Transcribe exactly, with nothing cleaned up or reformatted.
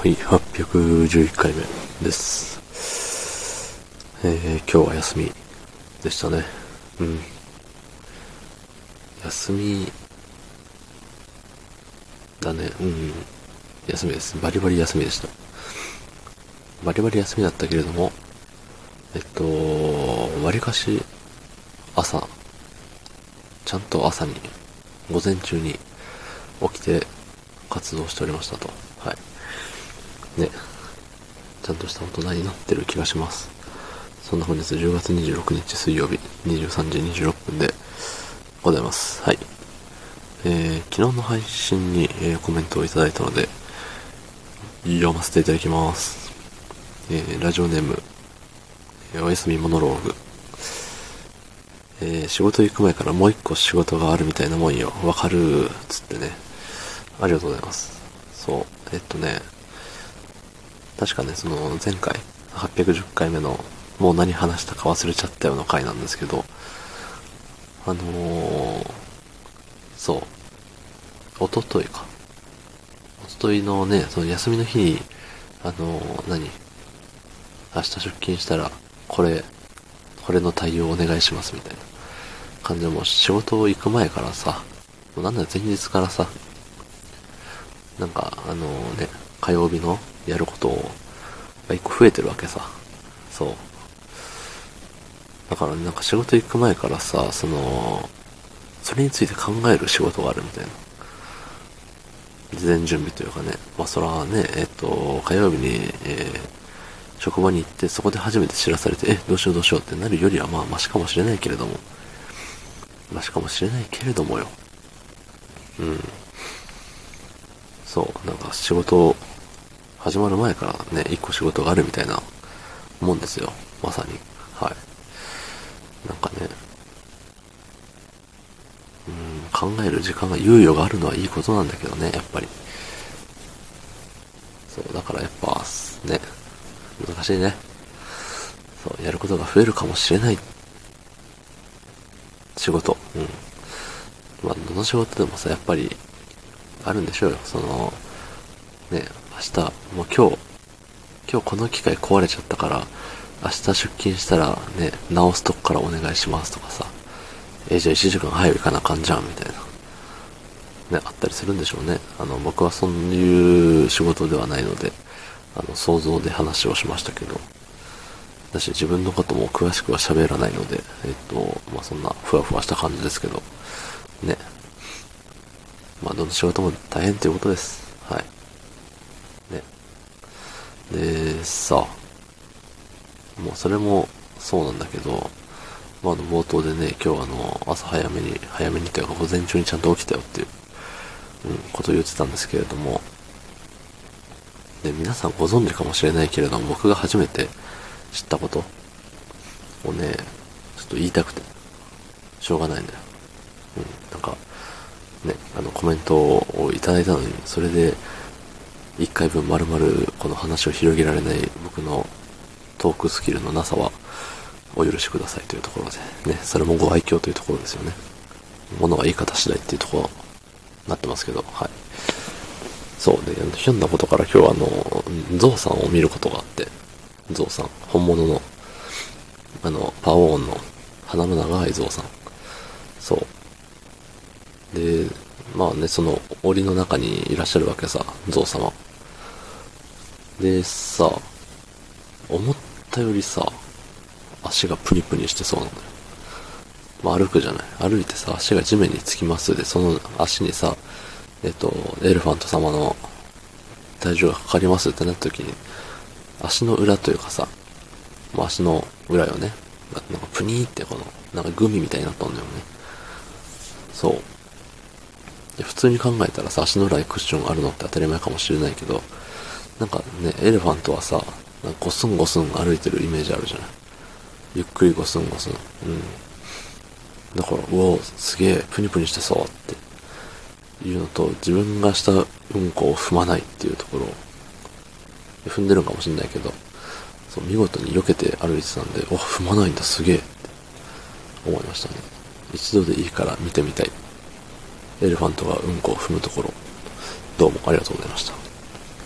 はい、はっぴゃくじゅういっかいめです。えー、今日は休みでしたね。うん。休みだね。うん。休みです。バリバリ休みでした。バリバリ休みだったけれども、えっと、わりかし朝、ちゃんと朝に、午前中に起きて活動しておりましたと。はい。ね。ちゃんとした大人になってる気がします。そんな本日じゅうがつにじゅうろくにち水曜日にじゅうさんじにじゅうろっぷんでございます。はい。えー、昨日の配信に、えー、コメントをいただいたので、読ませていただきます。えー、ラジオネーム、えー、おやすみモノローグ。えー、仕事行く前からもう一個仕事があるみたいなもんよ。わかるっつってね。ありがとうございます。そう、えっとね、確かね、その前回、はっぴゃくじゅっかいめの、もう何話したか忘れちゃったような回なんですけど、あのー、そう、おとといか。おとといのね、その休みの日に、あのー、何明日出勤したら、これ、これの対応お願いしますみたいな感じで、もう仕事行く前からさ、もうなんだよ、前日からさ、なんか、あのー、ね、火曜日のやることを、一個増えてるわけさ。そう。だから、ね、なんか仕事行く前からさ、その、それについて考える仕事があるみたいな。事前準備というかね。まあ、そらね、えっと、火曜日に、えー、職場に行って、そこで初めて知らされて、え、どうしようどうしようってなるよりは、まあ、マシかもしれないけれども。マシかもしれないけれどもよ。うん。そう、なんか仕事始まる前からね、一個仕事があるみたいなもんですよ、まさに。はい。なんかね、うん、考える時間が、猶予があるのはいいことなんだけどね、やっぱり。そう、だからやっぱ、ね、難しいね。そう、やることが増えるかもしれない仕事。うん。まあ、どの仕事でもさ、やっぱり、あるんでしょうよ。そのね、明日もう今日今日この機械壊れちゃったから明日出勤したらね直すとこからお願いしますとかさ、えじゃあいちじかん早く行かなあかんじゃんみたいなね、あったりするんでしょうね。あの僕はそういう仕事ではないので、あの想像で話をしましたけど、私自分のことも詳しくは喋らないので、えっとまあそんなふわふわした感じですけどね。まあ、どの仕事も大変ということです。はい。ね。で、さあ、もうそれもそうなんだけど、まあ、冒頭でね、今日あの、朝早めに、早めにというか、午前中にちゃんと起きたよっていう、うん、ことを言ってたんですけれども、で、皆さんご存知かもしれないけれども、僕が初めて知ったことをね、ちょっと言いたくて、しょうがないんだよ。うん、なんか、ね、あのコメントをいただいたのに、それでいっかいぶん丸々この話を広げられない僕のトークスキルのなさはお許しくださいというところで、ね、それもご愛嬌というところですよね。物が言い方次第っていうところになってますけど、はい。そうで、ひょんなことから今日はあの、ゾウさんを見ることがあって、ゾウさん、本物の、あの、パオーンの鼻の長いゾウさん。そう。で、まあね、その、檻の中にいらっしゃるわけさ、ゾウ様。で、さ、思ったよりさ、足がプニプニしてそうなのよ。まあ歩くじゃない。歩いてさ、足が地面につきますで、その足にさ、えっと、エレファント様の体重がかかりますってなった時に、足の裏というかさ、まあ、足の裏よね。なんかプニーってこの、なんかグミみたいになったんだよね。そう。普通に考えたらさ、足の裏にクッションがあるのって当たり前かもしれないけど、なんかね、エレファントはさ、なんかゴスンゴスン歩いてるイメージあるじゃない。ゆっくりゴスンゴスン。うん。だから、うおー、すげえ、プニプニしてそうっていうのと、自分がしたうんこを踏まないっていうところを、踏んでるのかもしれないけど、そう、見事に避けて歩いてたんで、お、踏まないんだ、すげえって思いましたね。一度でいいから見てみたい。エレファントがうんこを踏むところ。どうもありがとうございました。